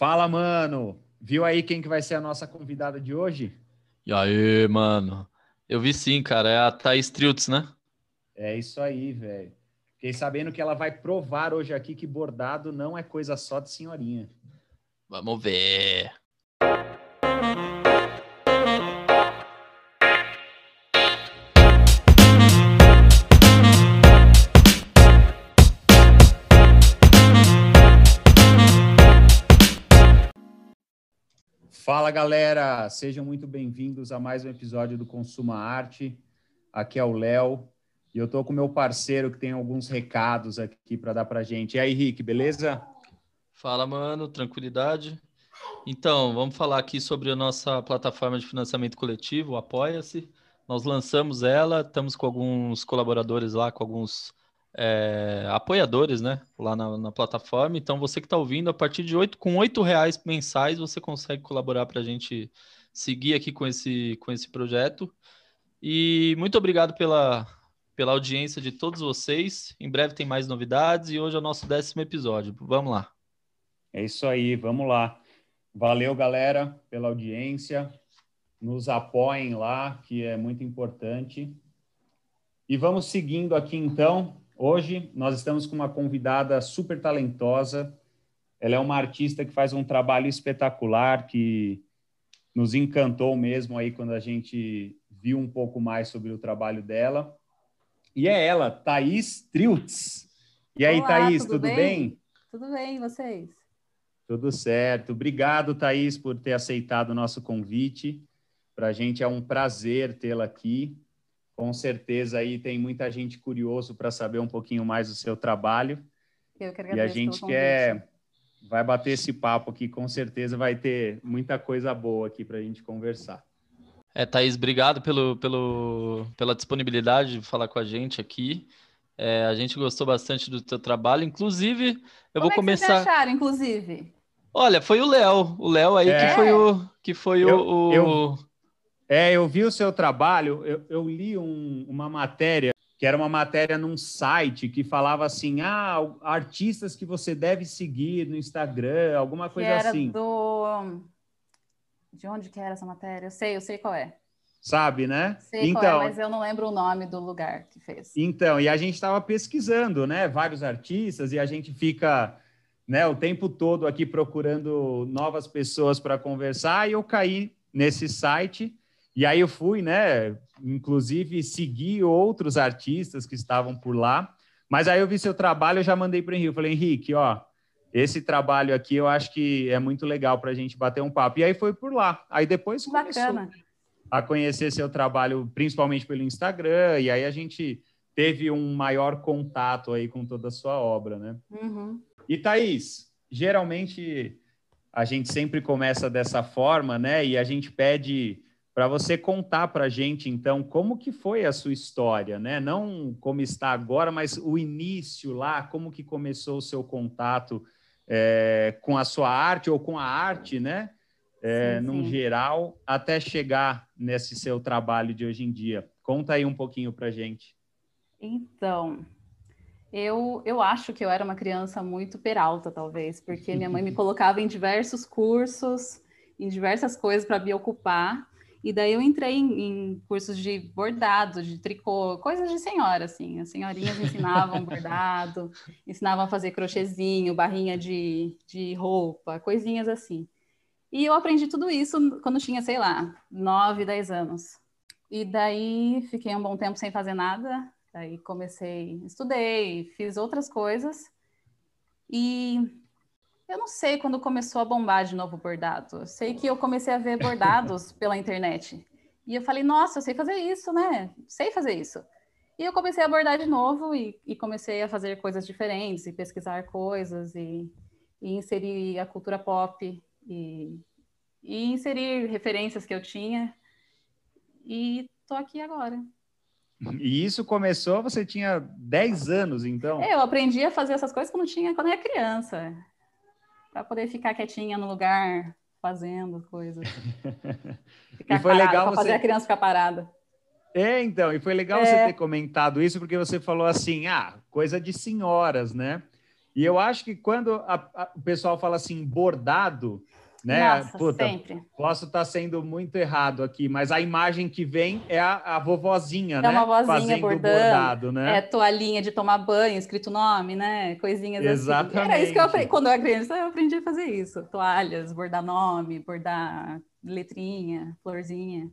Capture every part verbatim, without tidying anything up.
Fala, mano! Viu aí quem que vai ser a nossa convidada de hoje? E aí, mano? Eu vi sim, cara. É a Thaís Triutz, né? É isso aí, velho. Fiquei sabendo que ela vai provar hoje aqui que bordado não é coisa só de senhorinha. Vamos ver. Fala, galera! Sejam muito bem-vindos a mais um episódio do Consuma Arte. Aqui é o Léo e eu tô com meu parceiro que tem alguns recados aqui para dar pra gente. E aí, Rick, beleza? Fala, mano. Tranquilidade? Então, vamos falar aqui sobre a nossa plataforma de financiamento coletivo, Apoia-se. Nós lançamos ela, estamos com alguns colaboradores lá, com alguns é, apoiadores, né, lá na, na plataforma. Então você que está ouvindo, a partir de oito, com oito reais mensais você consegue colaborar para a gente seguir aqui com esse, com esse projeto. E muito obrigado pela, pela audiência de todos vocês. Em breve tem mais novidades e hoje é o nosso décimo episódio. Vamos lá. É isso aí, vamos lá. Valeu, galera, pela audiência. Nos apoiem lá, que é muito importante. E vamos seguindo aqui, então. Hoje nós estamos com uma convidada super talentosa. Ela é uma artista que faz um trabalho espetacular, que nos encantou mesmo aí quando a gente viu um pouco mais sobre o trabalho dela. E é ela, Thaís Triutz. E aí, olá, Thaís, tudo, tudo bem? bem? Tudo bem, e vocês? Tudo certo. Obrigado, Thaís, por ter aceitado o nosso convite. Para a gente é um prazer tê-la aqui. Com certeza aí tem muita gente curioso para saber um pouquinho mais do seu trabalho. Eu que agradeço, e a gente quer vai bater esse papo aqui, com certeza vai ter muita coisa boa aqui para a gente conversar. É, Thaís, obrigado pelo, pelo, pela disponibilidade de falar com a gente aqui. É, a gente gostou bastante do teu trabalho, inclusive eu Como vou é começar. Vocês acharam, inclusive? Olha, foi o Léo, o Léo aí é. que foi o que foi eu, o eu... É, eu vi o seu trabalho, eu, eu li um, uma matéria, que era uma matéria num site que falava assim, ah, artistas que você deve seguir no Instagram, alguma coisa que era assim. Do... De onde que era essa matéria? Eu sei, eu sei qual é. Sabe, né? Sei então, qual é, mas eu não lembro o nome do lugar que fez. Então, e a gente estava pesquisando, né, vários artistas, e a gente fica... né, o tempo todo aqui procurando novas pessoas para conversar, e eu caí nesse site... E aí eu fui, né, inclusive, seguir outros artistas que estavam por lá. Mas aí eu vi seu trabalho, eu já mandei para o Henrique. Eu falei, Henrique, ó, esse trabalho aqui eu acho que é muito legal para a gente bater um papo. E aí foi por lá. Aí depois Bacana. começou a conhecer seu trabalho, principalmente pelo Instagram. E aí a gente teve um maior contato aí com toda a sua obra, né? Uhum. E, Thaís, geralmente a gente sempre começa dessa forma, né? E a gente pede... para você contar para a gente, então, como que foi a sua história, né? Não como está agora, mas o início lá, como que começou o seu contato é, com a sua arte, ou com a arte, né? É, sim, num sim. geral, até chegar nesse seu trabalho de hoje em dia. Conta aí um pouquinho para a gente. Então, eu, eu acho que eu era uma criança muito peralta, talvez, porque minha mãe me colocava em diversos cursos, em diversas coisas para me ocupar. E daí eu entrei em, em cursos de bordado, de tricô, coisas de senhora, assim. As senhorinhas ensinavam bordado, ensinavam a fazer crochêzinho, barrinha de, de roupa, coisinhas assim. E eu aprendi tudo isso quando tinha, sei lá, nove, dez anos. E daí fiquei um bom tempo sem fazer nada. Daí comecei, estudei, fiz outras coisas. E... eu não sei quando começou a bombar de novo o bordado. Eu sei que eu comecei a ver bordados pela internet. E eu falei, nossa, eu sei fazer isso, né? Sei fazer isso. E eu comecei a bordar de novo e, e comecei a fazer coisas diferentes, e pesquisar coisas, e, e inserir a cultura pop, e, e inserir referências que eu tinha. E tô aqui agora. E isso começou, você tinha dez anos, então? Eu aprendi a fazer essas coisas quando, tinha, quando eu era criança. Para poder ficar quietinha no lugar, fazendo coisas. E foi parado, legal você... fazer a criança ficar parada. É, então, e foi legal é... você ter comentado isso, porque você falou assim, ah, coisa de senhoras, né? E eu acho que quando a, a, o pessoal fala assim, bordado, né? Nossa, puta, sempre. Posso estar tá sendo muito errado aqui, mas a imagem que vem é a, a vovozinha, é né? É uma vovozinha fazendo bordando, bordado, né? É toalhinha de tomar banho, escrito nome, né? Coisinhas Exatamente. Assim. Era isso que eu aprendi. Quando eu era criança, eu aprendi a fazer isso. Toalhas, bordar nome, bordar letrinha, florzinha.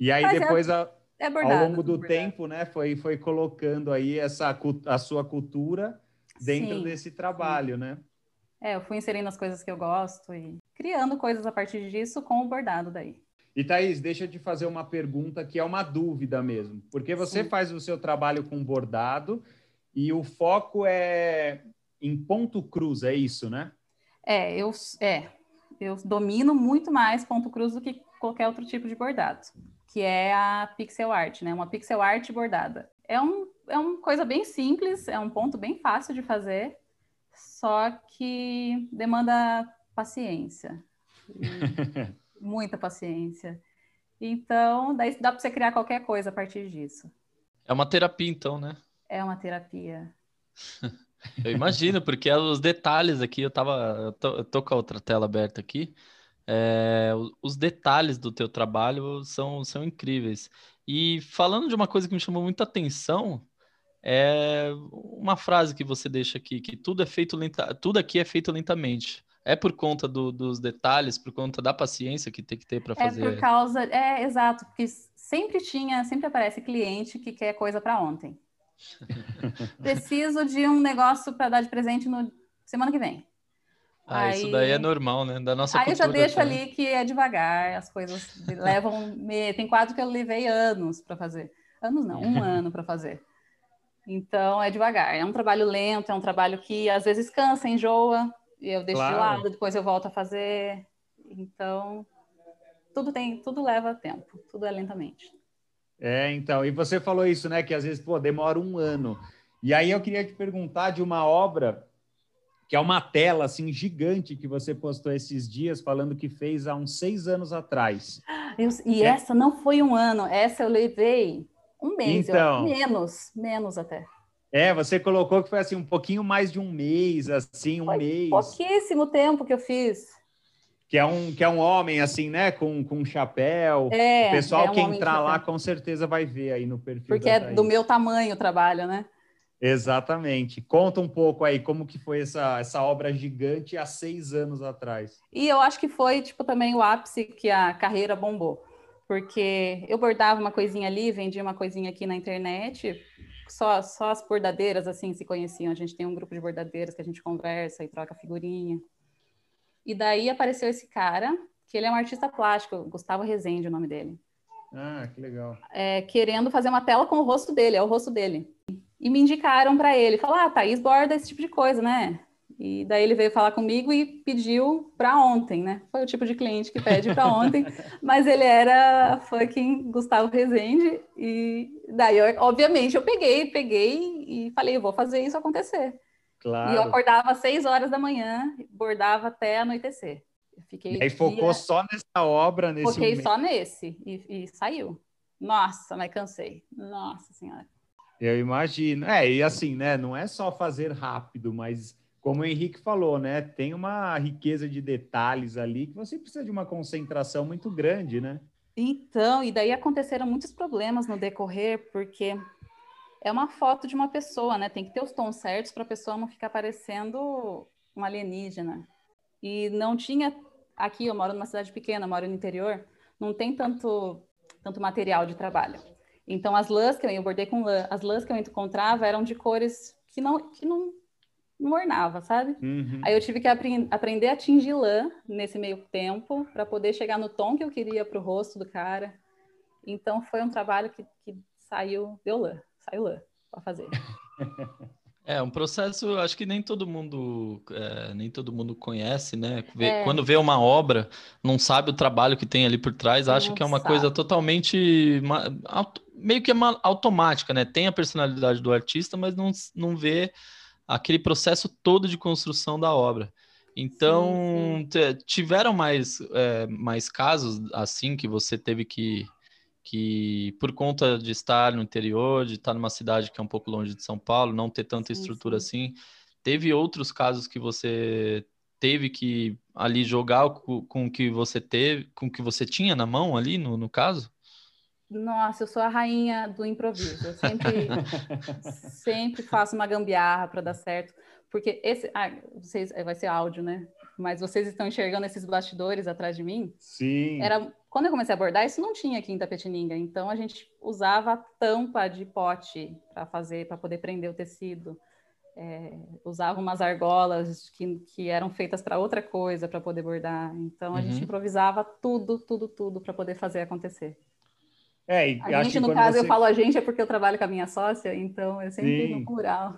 E aí mas depois... É... A... É bordado, ao longo do bordado. Tempo, né, foi, foi colocando aí essa, a sua cultura dentro sim, desse trabalho, sim. né? É, eu fui inserindo as coisas que eu gosto e criando coisas a partir disso com o bordado daí. E, Thaís, deixa eu te fazer uma pergunta que é uma dúvida mesmo, porque você sim. faz o seu trabalho com bordado e o foco é em ponto cruz, é isso, né? É, eu, é, eu domino muito mais ponto cruz do que qualquer outro tipo de bordado. Que é a pixel art, né? Uma pixel art bordada. É, um, é uma coisa bem simples, é um ponto bem fácil de fazer, só que demanda paciência. Muita paciência. Então, daí dá para você criar qualquer coisa a partir disso. É uma terapia, então, né? É uma terapia. Eu imagino, porque os detalhes aqui, eu tava, eu tô, eu tô com a outra tela aberta aqui. É, os detalhes do teu trabalho são, são incríveis. E falando de uma coisa que me chamou muita atenção, é uma frase que você deixa aqui, que tudo, é feito lenta, tudo aqui é feito lentamente. É por conta do, dos detalhes, por conta da paciência que tem que ter para fazer... É por causa... É, exato, porque sempre tinha, sempre aparece cliente que quer coisa para ontem. Preciso de um negócio para dar de presente no semana que vem. Ah, aí, isso daí é normal, né? Da nossa aí cultura. Aí eu já deixo também. Ali que é devagar, as coisas levam... Tem quadro que eu levei anos para fazer. Anos não, um ano para fazer. Então é devagar. É um trabalho lento, é um trabalho que às vezes cansa, enjoa. E eu deixo claro. De lado, depois eu volto a fazer. Então, tudo, tem, tudo leva tempo, tudo é lentamente. É, então. E você falou isso, né? Que às vezes, pô, demora um ano. E aí eu queria te perguntar de uma obra... que é uma tela, assim, gigante que você postou esses dias, falando que fez há uns seis anos atrás. Eu, e é. Essa não foi um ano, essa eu levei um mês, então, eu, menos, menos até. É, você colocou que foi, assim, um pouquinho mais de um mês, assim, um foi mês. Pouquíssimo tempo que eu fiz. Que é um, que é um homem, assim, né, com, com um chapéu. É, o pessoal é um que entrar lá, com certeza, vai ver aí no perfil. Porque é Thaís. Do meu tamanho o trabalho, né? Exatamente. Conta um pouco aí como que foi essa, essa obra gigante há seis anos atrás. E eu acho que foi, tipo, também o ápice que a carreira bombou. Porque eu bordava uma coisinha ali, vendia uma coisinha aqui na internet, só, só as bordadeiras, assim, se conheciam. A gente tem um grupo de bordadeiras que a gente conversa e troca figurinha. E daí apareceu esse cara, que ele é um artista plástico, Gustavo Rezende, o nome dele. Ah, que legal. É, querendo fazer uma tela com o rosto dele, é o rosto dele. E me indicaram para ele, falaram, ah, Thaís borda esse tipo de coisa, né? E daí ele veio falar comigo e pediu para ontem, né? Foi o tipo de cliente que pede para ontem, mas ele era fucking Gustavo Rezende. E daí, eu, obviamente, eu peguei, peguei e falei, eu vou fazer isso acontecer. Claro. E eu acordava às seis horas da manhã, bordava até anoitecer. Eu fiquei e aí focou dia... só nessa obra, nesse Foquei momento. Só nesse e, e saiu. Nossa, mas cansei. Nossa Senhora. Eu imagino. É, e assim, né? Não é só fazer rápido, mas como o Henrique falou, né? Tem uma riqueza de detalhes ali que você precisa de uma concentração muito grande, né? Então, e daí aconteceram muitos problemas no decorrer, porque é uma foto de uma pessoa, né? Tem que ter os tons certos para a pessoa não ficar parecendo um alienígena. E não tinha... Aqui, eu moro numa cidade pequena, moro no interior, não tem tanto, tanto material de trabalho. Então, as lãs que eu, eu bordei com lã, as lãs que eu encontrava eram de cores que não, que não, não ornava, sabe? Uhum. Aí eu tive que apre- aprender a tingir lã nesse meio tempo para poder chegar no tom que eu queria para o rosto do cara. Então, foi um trabalho que, que saiu, deu lã, saiu lã para fazer. É, um processo, acho que nem todo mundo, é, nem todo mundo conhece, né? Vê, é. Quando vê uma obra, não sabe o trabalho que tem ali por trás, acha não que é uma sabe. Coisa totalmente, uma, auto, meio que é uma automática, né? Tem a personalidade do artista, mas não, não vê aquele processo todo de construção da obra. Então, sim, sim. T- tiveram mais, é, mais casos assim que você teve que... que por conta de estar no interior, de estar numa cidade que é um pouco longe de São Paulo, não ter tanta sim, estrutura sim. assim, Teve outros casos que você teve que ali jogar com o que você teve, com o que você tinha na mão ali, no, no caso? Nossa, eu sou a rainha do improviso. Eu sempre, sempre faço uma gambiarra para dar certo. Porque esse... Ah, vocês, vai ser áudio, né? Mas vocês estão enxergando esses bastidores atrás de mim? Sim. Era, quando eu comecei a bordar, isso não tinha aqui em Itapetininga. Então, a gente usava a tampa de pote para fazer, para poder prender o tecido. É, usava umas argolas que, que eram feitas para outra coisa, para poder bordar. Então, a uhum. gente improvisava tudo, tudo, tudo para poder fazer acontecer. É, e a gente, no caso, você... eu falo a gente, é porque eu trabalho com a minha sócia, então eu sempre Sim. no plural.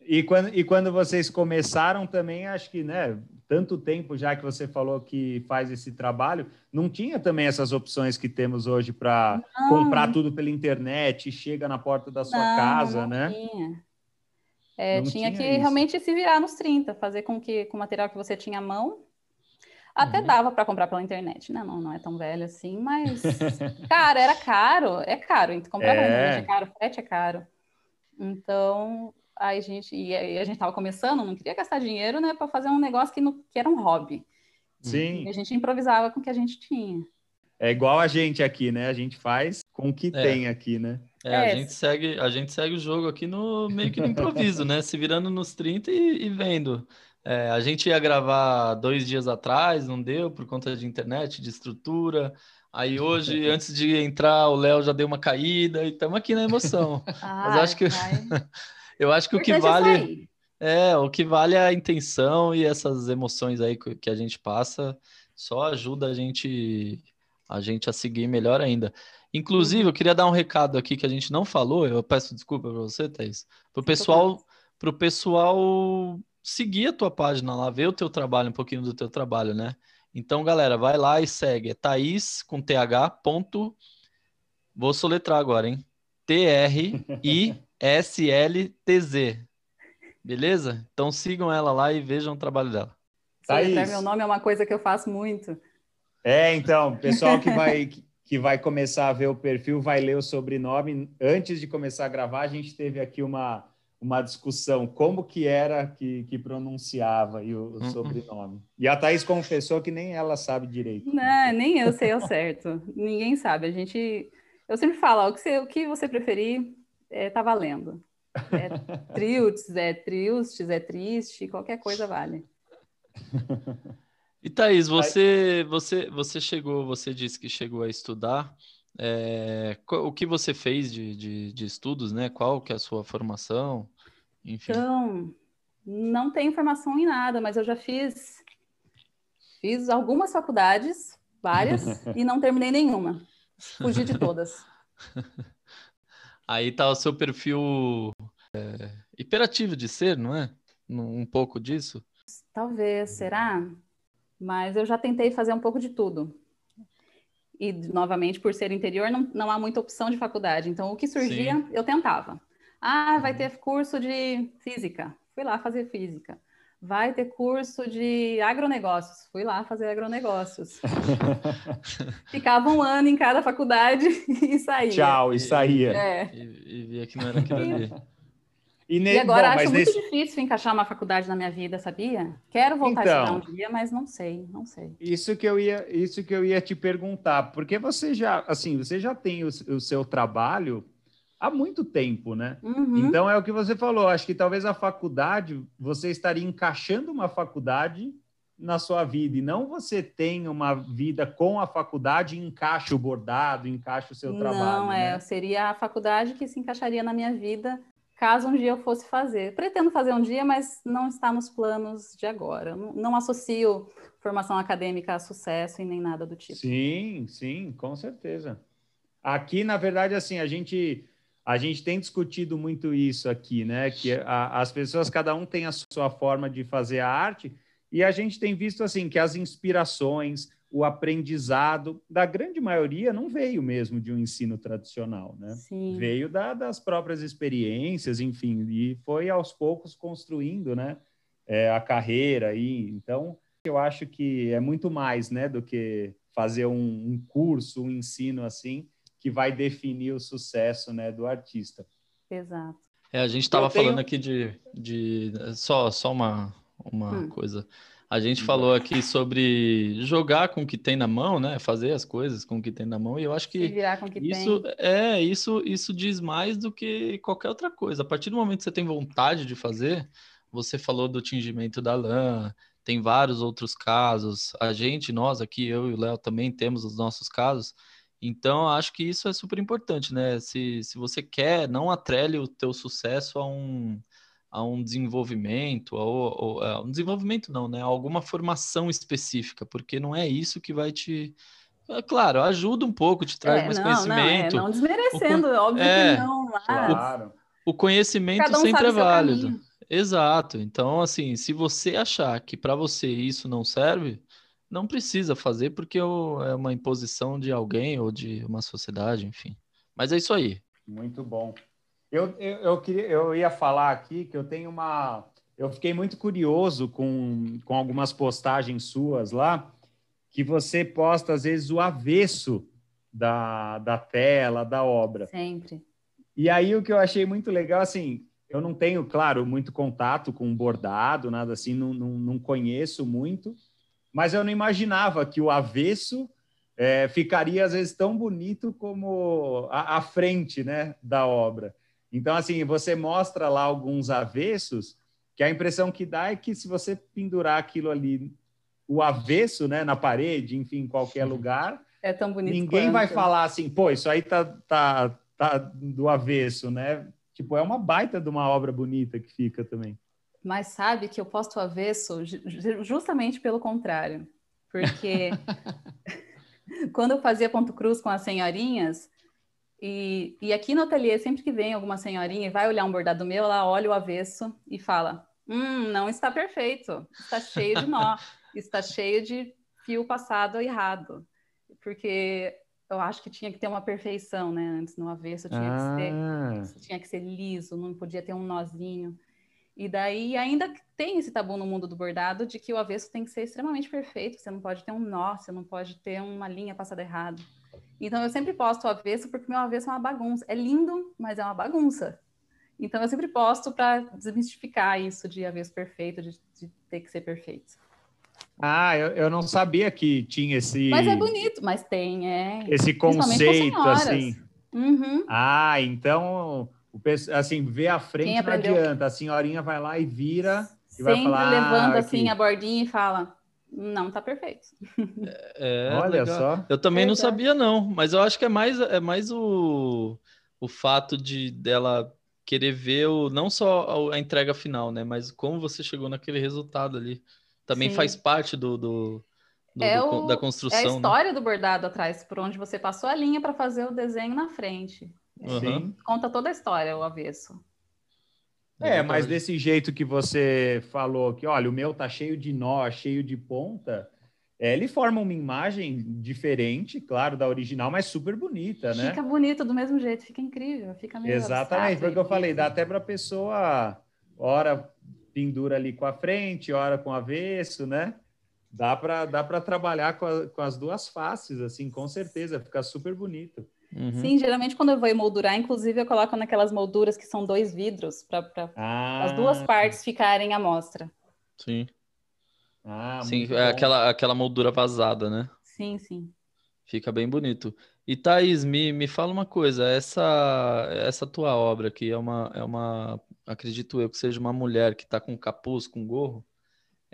E quando, e quando vocês começaram também, acho que, né, tanto tempo já que você falou que faz esse trabalho, não tinha também essas opções que temos hoje para comprar tudo pela internet, chega na porta da sua não, casa, não né? Tinha. É, não tinha. Tinha que isso. realmente se virar nos trinta, fazer com que com o material que você tinha à mão. Até uhum. dava para comprar pela internet, né? Não, não é tão velho assim, mas... Cara, era caro, é caro. Comprar pela internet é caro, frete é caro. Então, aí a gente... E a gente tava começando, não queria gastar dinheiro, né? Para fazer um negócio que, não, que era um hobby. Sim. E a gente improvisava com o que a gente tinha. É igual a gente aqui, né? A gente faz com o que é. tem aqui, né? É, a, é. Gente segue, a gente segue o jogo aqui no meio que no improviso, né? Se virando nos trinta e, e vendo... É, a gente ia gravar dois dias atrás, não deu, por conta de internet, de estrutura. Aí hoje, antes de entrar, o Léo já deu uma caída e estamos aqui na emoção. Ah, mas eu acho que, eu acho que o que vale é, o que vale é a intenção e essas emoções aí que, que a gente passa só ajuda a gente, a gente a seguir melhor ainda. Inclusive, eu queria dar um recado aqui que a gente não falou, eu peço desculpa para você, Thaís, pro pessoal, pro pessoal... seguir a tua página lá, ver o teu trabalho, um pouquinho do teu trabalho, né? Então, galera, vai lá e segue. É Thaís, com T H, ponto... Vou soletrar agora, hein? T R I S L T Z. Beleza? Então, sigam ela lá e vejam o trabalho dela. Soletrar meu nome é uma coisa que eu faço muito. É, então, pessoal que vai... que vai começar a ver o perfil, vai ler o sobrenome. Antes de começar a gravar, a gente teve aqui uma... uma discussão, como que era que, que pronunciava e o, o sobrenome. E a Thaís confessou que nem ela sabe direito. Não, nem eu sei ao certo. Ninguém sabe. A gente... Eu sempre falo, ó, o, que você, o que você preferir é, tá valendo. É Triutz, é Triutz, é triste, qualquer coisa vale. E Thaís, você, você, você chegou, você disse que chegou a estudar... É, o que você fez de, de, de estudos, né? Qual que é a sua formação? Enfim. Então, não tenho formação em nada, mas eu já fiz, fiz algumas faculdades, várias, e não terminei nenhuma. Fugi de todas. Aí tá o seu perfil é, hiperativo de ser, não é? Um pouco disso? Talvez, será? Mas eu já tentei fazer um pouco de tudo. E, novamente, por ser interior, não, não há muita opção de faculdade. Então, o que surgia, Sim. eu tentava. Ah, vai ter curso de física. Fui lá fazer física. Vai ter curso de agronegócios. Fui lá fazer agronegócios. Ficava um ano em cada faculdade e saía. Tchau, e saía. É. E, e via que não era aquilo ali. E, ne... e agora Bom, acho muito nesse... difícil encaixar uma faculdade na minha vida, sabia? Quero voltar então, a estudar um dia, mas não sei, não sei. Isso que eu ia, isso que eu ia te perguntar, porque você já, assim, você já tem o, o seu trabalho há muito tempo, né? Uhum. Então é o que você falou, acho que talvez a faculdade, você estaria encaixando uma faculdade na sua vida, e não você tem uma vida com a faculdade e encaixa o bordado, encaixa o seu trabalho. Não, é, né? Seria a faculdade que se encaixaria na minha vida, caso um dia eu fosse fazer. Pretendo fazer um dia, mas não está nos planos de agora. Não, não associo formação acadêmica a sucesso e nem nada do tipo. Sim, sim, com certeza. Aqui, na verdade, assim, a gente, a gente tem discutido muito isso aqui, né? Que a, as pessoas, cada um tem a sua forma de fazer a arte, e a gente tem visto, assim, que as inspirações, o aprendizado, da grande maioria, não veio mesmo de um ensino tradicional, né? Sim. Veio da, das próprias experiências, enfim, e foi aos poucos construindo, né, é, a carreira aí. Então, eu acho que é muito mais, né, do que fazer um, um curso, um ensino assim, que vai definir o sucesso, né, do artista. Exato. É, a gente estava falando tenho... aqui de, de... Só, só uma, uma hum. coisa. A gente falou aqui sobre jogar com o que tem na mão, né? Fazer as coisas com o que tem na mão. E eu acho que, se virar com o que isso, tem. É, isso, isso diz mais do que qualquer outra coisa. A partir do momento que você tem vontade de fazer, você falou do tingimento da lã, tem vários outros casos. A gente, nós aqui, eu e o Léo também temos os nossos casos. Então, acho que isso é super importante, né? Se, se você quer, não atrele o teu sucesso a um... a um desenvolvimento, ou, ou, a um desenvolvimento não, né? A alguma formação específica, porque não é isso que vai te... Claro, ajuda um pouco, te traz é, mais não, conhecimento. Não, é, não desmerecendo, o, óbvio é, que não. Mas... Claro. O, o conhecimento Cada um sempre é válido. Caminho. Exato. Então, assim, se você achar que para você isso não serve, não precisa fazer, porque é uma imposição de alguém ou de uma sociedade, enfim. Mas é isso aí. Muito bom. Eu, eu, eu, queria, eu ia falar aqui que eu tenho uma... Eu fiquei muito curioso com, com algumas postagens suas lá, que você posta, às vezes, o avesso da, da tela, da obra. Sempre. E aí, o que eu achei muito legal, assim, eu não tenho, claro, muito contato com bordado, nada assim, não, não, não conheço muito, mas eu não imaginava que o avesso... É, ficaria, às vezes, tão bonito como a, a frente, né, da obra. Então, assim, você mostra lá alguns avessos, que a impressão que dá é que se você pendurar aquilo ali, o avesso, né, na parede, enfim, em qualquer lugar, é tão bonito ninguém quanto. Vai falar assim, pô, isso aí tá, tá, tá do avesso, né? Tipo, é uma baita de uma obra bonita que fica também. Mas sabe que eu posto o avesso justamente pelo contrário, porque... Quando eu fazia ponto cruz com as senhorinhas, e, e aqui no ateliê, sempre que vem alguma senhorinha e vai olhar um bordado meu, ela olha o avesso e fala, hum, não está perfeito, está cheio de nó, está cheio de fio passado errado, porque eu acho que tinha que ter uma perfeição, né? Antes no avesso tinha, ah. que, ser, tinha que ser liso, não podia ter um nozinho. E daí ainda tem esse tabu no mundo do bordado de que o avesso tem que ser extremamente perfeito, você não pode ter um nó, você não pode ter uma linha passada errado. Então eu sempre posto o avesso porque meu avesso é uma bagunça. É lindo, mas é uma bagunça. Então eu sempre posto para desmistificar isso de avesso perfeito, de, de ter que ser perfeito. Ah, eu, eu não sabia que tinha esse... Mas é bonito, mas tem, é... Esse conceito, assim. Uhum. Ah, então... O pessoal, assim, ver a frente não adianta. A senhorinha vai lá e vira e sempre vai falar... Sempre levando, ah, assim, a bordinha e fala, não, tá perfeito. É, é, olha legal. Só. Eu também é não sabia, não. Mas eu acho que é mais, é mais o, o fato de dela querer ver o, não só a entrega final, né? Mas como você chegou naquele resultado ali. Também Sim. faz parte do... do... Do, é o, do, da construção, é a história, né? Do bordado atrás, por onde você passou a linha para fazer o desenho na frente. Uhum. Conta toda a história, o avesso. É, mas desse jeito que você falou, que olha, o meu tá cheio de nó, cheio de ponta, é, ele forma uma imagem diferente, claro, da original, mas super bonita, né? Fica bonito do mesmo jeito, fica incrível, fica meio Exatamente, foi o que eu falei, dá até para a pessoa, ora pendura ali com a frente, ora com o avesso, né? Dá para dá para trabalhar com, a, com as duas faces, assim, com certeza. Fica super bonito. Uhum. Sim, geralmente quando eu vou emoldurar, inclusive eu coloco naquelas molduras que são dois vidros, para ah. as duas partes ficarem à mostra. Sim. Ah, sim, é aquela, aquela moldura vazada, né? Sim, sim. Fica bem bonito. E Thaís, me, me fala uma coisa. Essa, essa tua obra aqui é uma, é uma... Acredito eu que seja uma mulher que está com capuz, com gorro.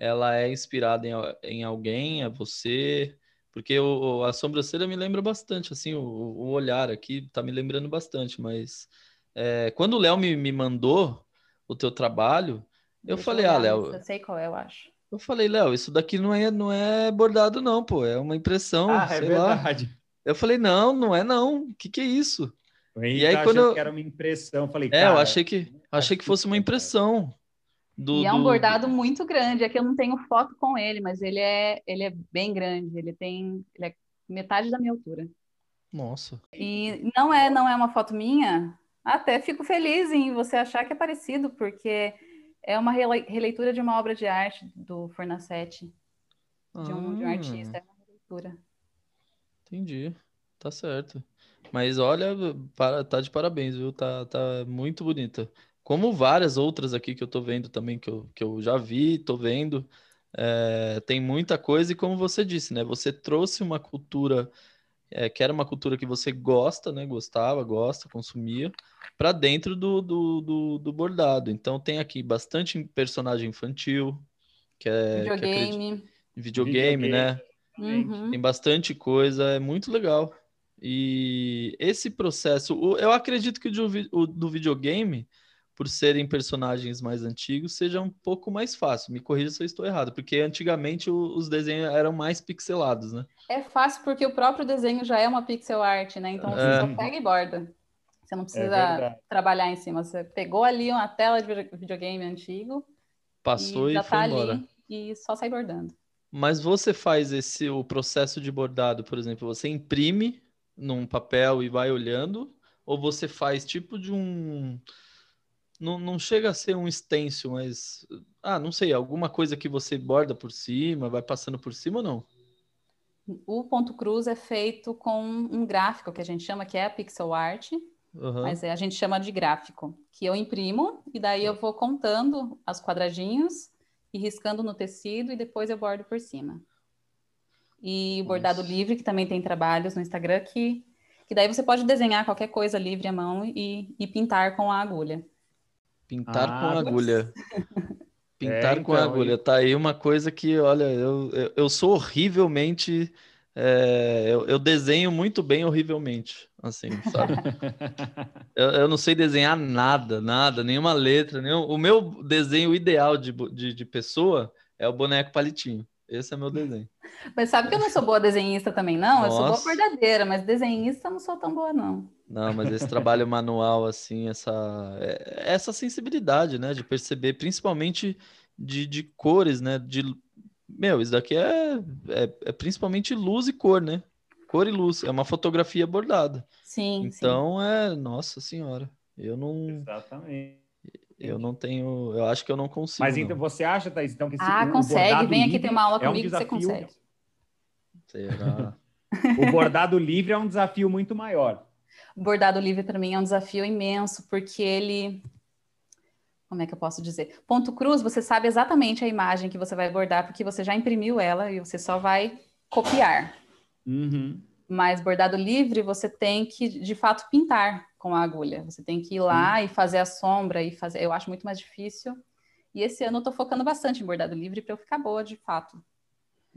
Ela é inspirada em, em alguém, é você? Porque o, a sobrancelha me lembra bastante, assim, o, o olhar aqui tá me lembrando bastante, mas é, quando o Léo me, me mandou o teu trabalho, eu Deixa falei, eu olhar, ah, Léo... Eu sei qual é, eu acho. Eu falei, Léo, isso daqui não é, não é bordado não, pô, é uma impressão, ah, sei é verdade. Lá. Eu falei, não, não é não, o que que é isso? Eu e aí quando eu... que era uma impressão, falei, é, cara, eu achei que, achei que fosse uma impressão. Do, e é um bordado do... muito grande, é que eu não tenho foto com ele, mas ele é, ele é bem grande, ele tem ele é metade da minha altura. Nossa. E não é, não é uma foto minha, até fico feliz em você achar que é parecido, porque é uma rele, releitura de uma obra de arte do Fornasetti, de um, ah. de um artista, é uma releitura. Entendi, tá certo. Mas olha, para, tá de parabéns, viu? Tá, tá muito bonita. como várias outras aqui que eu tô vendo também, que eu, que eu já vi, tô vendo, é, tem muita coisa. E como você disse, né, você trouxe uma cultura, é, que era uma cultura que você gosta, né, gostava, gosta, consumia, para dentro do, do, do, do bordado. Então tem aqui bastante personagem infantil, que é... Videogame. Que é videogame, videogame, né? Uhum. Tem bastante coisa, é muito legal. E esse processo, eu acredito que o do videogame, por serem personagens mais antigos, seja um pouco mais fácil. Me corrija se eu estou errado, porque antigamente os desenhos eram mais pixelados, né? É fácil porque o próprio desenho já é uma pixel art, né? Então você é... só pega e borda. Você não precisa é trabalhar em cima. Você pegou ali uma tela de videogame antigo, passou e, já e foi tá embora. Ali e só sai bordando. Mas você faz esse, o processo de bordado, por exemplo, você imprime num papel e vai olhando, ou você faz tipo de um... Não, não chega a ser um stencil, mas... Ah, não sei, alguma coisa que você borda por cima, vai passando por cima ou não? O ponto cruz é feito com um gráfico, que a gente chama, que é a pixel art, uhum. mas é, a gente chama de gráfico, que eu imprimo, e daí eu vou contando os quadradinhos, e riscando no tecido, e depois eu bordo por cima. E o bordado Nossa. livre, que também tem trabalhos no Instagram, que, que daí você pode desenhar qualquer coisa livre à mão e, e pintar com a agulha. Pintar ah, com a agulha. Pintar é, com então, a agulha. Tá aí uma coisa que, olha, eu, eu, eu sou horrivelmente... É, eu, eu desenho muito bem horrivelmente, assim, sabe? eu, eu não sei desenhar nada, nada, nenhuma letra, nenhum... O meu desenho ideal de, de, de pessoa é o boneco palitinho. Esse é meu desenho. Mas sabe que eu não sou boa desenhista também, não? Nossa. Eu sou boa bordadeira, mas desenhista eu não sou tão boa, não. Não, mas esse trabalho manual, assim, essa, essa sensibilidade, né? De perceber, principalmente de, de cores, né? De... Meu, isso daqui é, é, é principalmente luz e cor, né? Cor e luz. É uma fotografia bordada. Sim. Então, sim. é... Nossa Senhora. Eu não... Exatamente. Eu não tenho... Eu acho que eu não consigo. Mas então, você acha, Thaís, então, que esse Ah, consegue. Vem aqui ter uma aula comigo que você consegue. Será? O bordado livre é um desafio muito maior. O bordado livre, para mim, é um desafio imenso, porque ele... Como é que eu posso dizer? Ponto cruz, você sabe exatamente a imagem que você vai bordar, porque você já imprimiu ela e você só vai copiar. Uhum. Mas bordado livre, você tem que, de fato, pintar com a agulha. Você tem que ir lá uhum. e fazer a sombra. E fazer. Eu acho muito mais difícil. E esse ano eu tô focando bastante em bordado livre para eu ficar boa, de fato.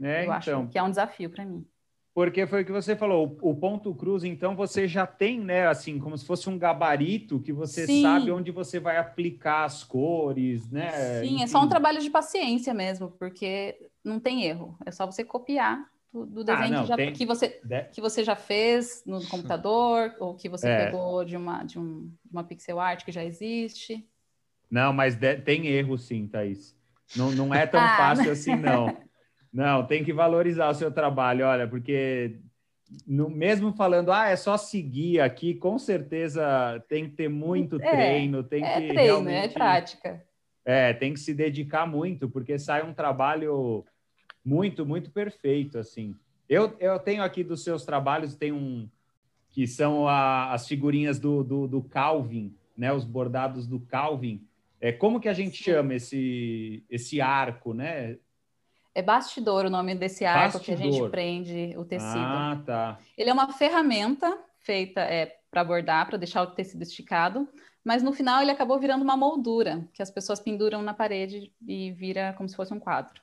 É, eu então. acho que é um desafio para mim. Porque foi o que você falou, o ponto cruz, então você já tem, né, assim, como se fosse um gabarito que você Sim. sabe onde você vai aplicar as cores, né? Sim, Enfim. é só um trabalho de paciência mesmo, porque não tem erro, é só você copiar do, do desenho ah, não, que, já, tem... que, você, que você já fez no computador, ou que você é. pegou de uma, de um, uma pixel art que já existe. Não, mas de... tem erro sim, Thaís. Não, não é tão ah, fácil não. assim, não. Não, tem que valorizar o seu trabalho, olha, porque no, mesmo falando, ah, é só seguir aqui, com certeza tem que ter muito é, treino, tem é que treino, realmente... É treino, é prática. É, tem que se dedicar muito, porque sai um trabalho muito, muito perfeito, assim. Eu, eu tenho aqui dos seus trabalhos, tem um que são a, as figurinhas do, do, do Calvin, né, os bordados do Calvin. É, como que a gente Sim. chama esse, esse arco, né? É bastidor o nome desse arco bastidor. que a gente prende o tecido. Ah, tá. Ele é uma ferramenta feita é, para bordar, para deixar o tecido esticado, mas no final ele acabou virando uma moldura, que as pessoas penduram na parede e vira como se fosse um quadro.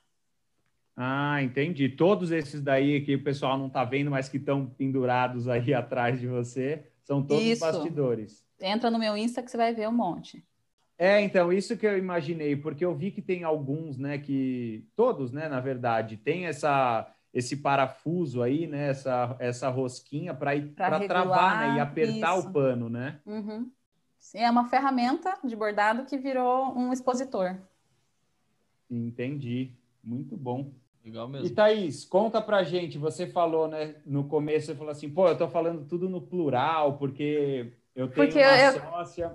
Ah, entendi. Todos esses daí que o pessoal não está vendo, mas que estão pendurados aí atrás de você, são todos Isso. bastidores. Entra no meu Insta que você vai ver um monte. É, então, isso que eu imaginei, porque eu vi que tem alguns, né, que... Todos, né, na verdade, tem essa, esse parafuso aí, né, essa, essa rosquinha para travar, né, e apertar isso. o pano, né? Uhum. Sim, é uma ferramenta de bordado que virou um expositor. Entendi, muito bom. Legal mesmo. E, Thaís, conta pra gente, você falou, né, no começo, você falou assim, pô, eu tô falando tudo no plural, porque eu tenho porque uma eu... sócia...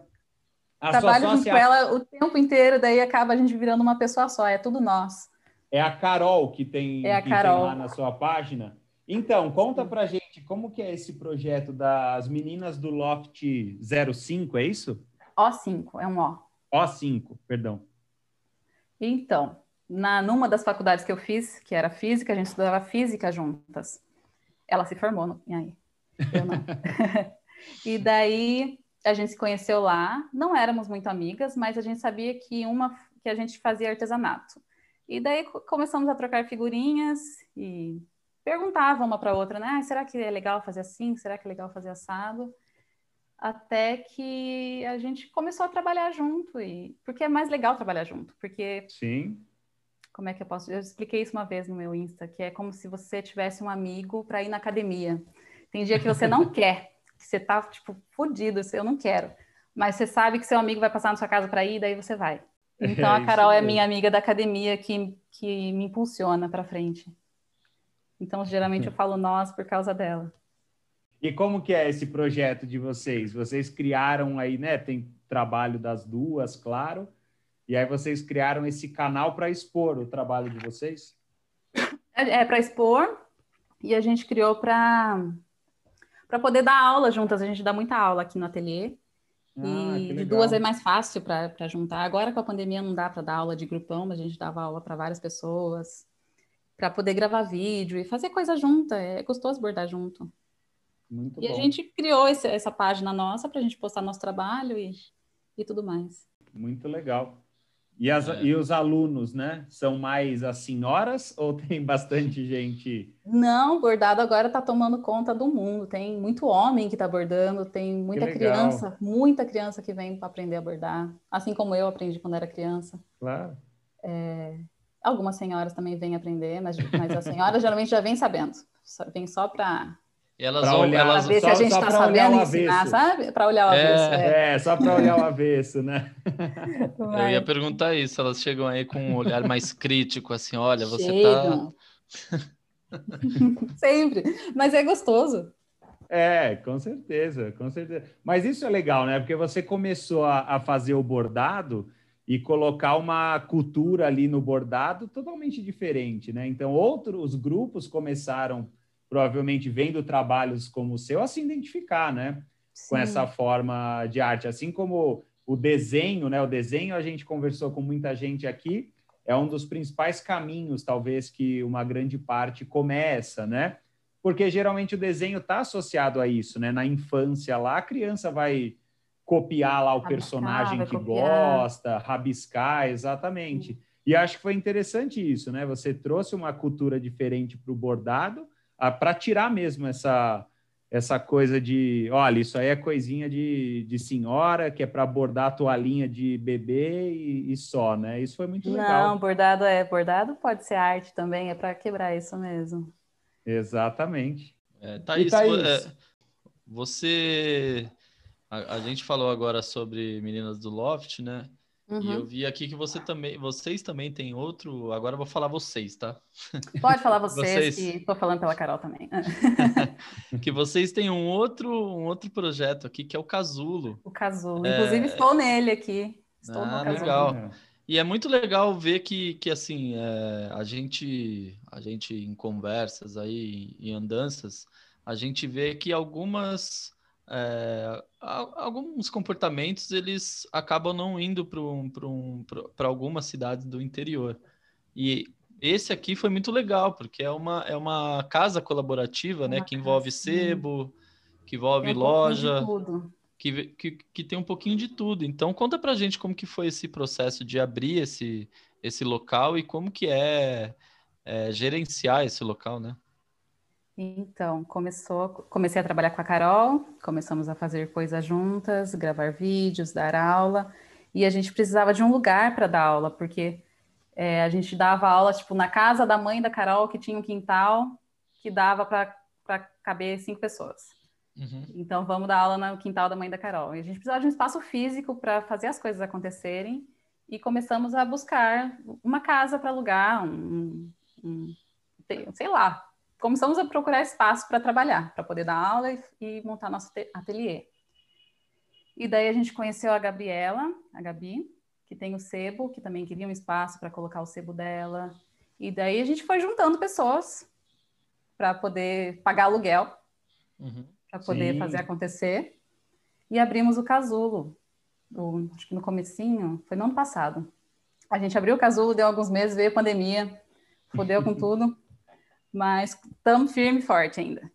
A Trabalho junto com ela o tempo inteiro, daí acaba a gente virando uma pessoa só, é tudo nós. É a Carol que tem, é a que Carol. tem lá na sua página. Então, conta pra gente, como que é esse projeto das meninas do Loft O cinco, é isso? O cinco, é um O. O cinco, perdão. Então, na, numa das faculdades que eu fiz, que era física, a gente estudava física juntas. Ela se formou, não, e aí? Eu não. E daí a gente se conheceu lá, não éramos muito amigas, mas a gente sabia que, uma, que a gente fazia artesanato. E daí começamos a trocar figurinhas e perguntava uma para outra, né? Ah, será que é legal fazer assim? Será que é legal fazer assado? Até que a gente começou a trabalhar junto, e porque é mais legal trabalhar junto, porque... Sim. Como é que eu posso... Eu expliquei isso uma vez no meu Insta, que é como se você tivesse um amigo para ir na academia. Tem dia que você não quer, que você tá, tipo, fodido, eu não quero. Mas você sabe que seu amigo vai passar na sua casa para ir, daí você vai. Então a Carol é, é minha amiga da academia que, que me impulsiona para frente. Então, geralmente eu falo nós por causa dela. E como que é esse projeto de vocês? Vocês criaram aí, né? Tem trabalho das duas, claro. E aí vocês criaram esse canal para expor o trabalho de vocês? É, é para expor. E a gente criou para para poder dar aula juntas. A gente dá muita aula aqui no ateliê. Ah, e de duas é mais fácil para juntar. Agora com a pandemia não dá para dar aula de grupão, mas a gente dava aula para várias pessoas, para poder gravar vídeo e fazer coisa junta. É gostoso bordar junto. Muito e bom. A gente criou esse, essa página nossa para a gente postar nosso trabalho e, e tudo mais. Muito legal. E, as, é. e os alunos, né? São mais as senhoras ou tem bastante gente? Não, bordado agora está tomando conta do mundo. Tem muito homem que está bordando, tem muita criança, muita criança que vem para aprender a bordar. Assim como eu aprendi quando era criança. Claro. É... Algumas senhoras também vêm aprender, mas, mas as senhoras geralmente já vêm sabendo. Só, vem só para ver se a gente está sabendo ensinar, sabe? Para olhar o avesso. É, é só para olhar o avesso, né? Mas... Eu ia perguntar isso. Elas chegam aí com um olhar mais crítico, assim, olha, você está... Sempre. Mas é gostoso. É, com certeza, com certeza. Mas isso é legal, né? Porque você começou a, a fazer o bordado... E colocar uma cultura ali no bordado totalmente diferente, né? Então, outros grupos começaram, provavelmente, vendo trabalhos como o seu, a se identificar, né? Sim. Com essa forma de arte. Assim como o desenho, né? O desenho, a gente conversou com muita gente aqui, é um dos principais caminhos, talvez, que uma grande parte começa, né? Porque, geralmente, o desenho está associado a isso, né? Na infância lá, a criança vai... copiar lá o rabiscar, personagem que copiar. gosta, rabiscar, exatamente. Sim. E acho que foi interessante isso, né? Você trouxe uma cultura diferente para o bordado, para tirar mesmo essa, essa coisa de, olha, isso aí é coisinha de, de senhora, que é para bordar a toalhinha de bebê e, e só, né? Isso foi muito Não, legal. Não, bordado é bordado, pode ser arte também, é para quebrar isso mesmo. Exatamente. É, Thaís, e Thaís? Você... A, a gente falou agora sobre Meninas do Loft, né? Uhum. E eu vi aqui que você também, vocês também têm outro... Agora eu vou falar vocês, tá? Pode falar vocês, vocês... que tô falando pela Carol também. Que vocês têm um outro, um outro projeto aqui, que é o Casulo. O Casulo. É... Inclusive, estou nele aqui. Estou ah, no Casulo. Legal. E é muito legal ver que, que assim, é, a, gente, a gente, em conversas aí, em andanças, a gente vê que algumas... É, alguns comportamentos eles acabam não indo para um, algumas cidades do interior. E esse aqui foi muito legal, porque é uma, é uma casa colaborativa, né, que envolve sebo, que envolve loja, que, que, que tem um pouquinho de tudo. Então conta pra gente como que foi esse processo de abrir esse, esse local e como que é, é gerenciar esse local, né? Então, começou, comecei a trabalhar com a Carol, começamos a fazer coisas juntas, gravar vídeos, dar aula, e a gente precisava de um lugar para dar aula, porque é, a gente dava aula, tipo, na casa da mãe da Carol, que tinha um quintal, que dava para caber cinco pessoas. Uhum. Então, vamos dar aula no quintal da mãe da Carol. E a gente precisava de um espaço físico para fazer as coisas acontecerem, e começamos a buscar uma casa para alugar, um, um, sei lá, começamos a procurar espaço para trabalhar, para poder dar aula e, e montar nosso ateliê. E daí a gente conheceu a Gabriela, a Gabi, que tem o sebo, que também queria um espaço para colocar o sebo dela. E daí a gente foi juntando pessoas para poder pagar aluguel, uhum, para poder sim. fazer acontecer. E abrimos o Casulo. ou, acho que no comecinho, foi no ano passado. A gente abriu o Casulo, deu alguns meses, veio a pandemia, fodeu com tudo, mas estamos firme e forte ainda.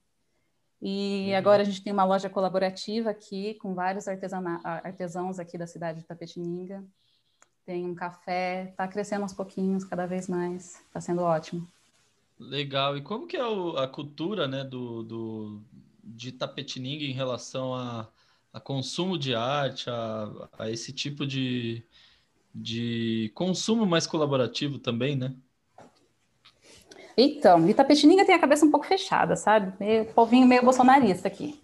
E agora a gente tem uma loja colaborativa aqui, com vários artesana- artesãos aqui da cidade de Itapetininga. Tem um café, está crescendo aos pouquinhos, cada vez mais, está sendo ótimo. Legal, e como que é o, a cultura, né, do, do, de Itapetininga em relação a, a consumo de arte, a, a esse tipo de, de consumo mais colaborativo também, né? Então, Itapetininga tem a cabeça um pouco fechada, sabe? Meio, povinho meio bolsonarista aqui.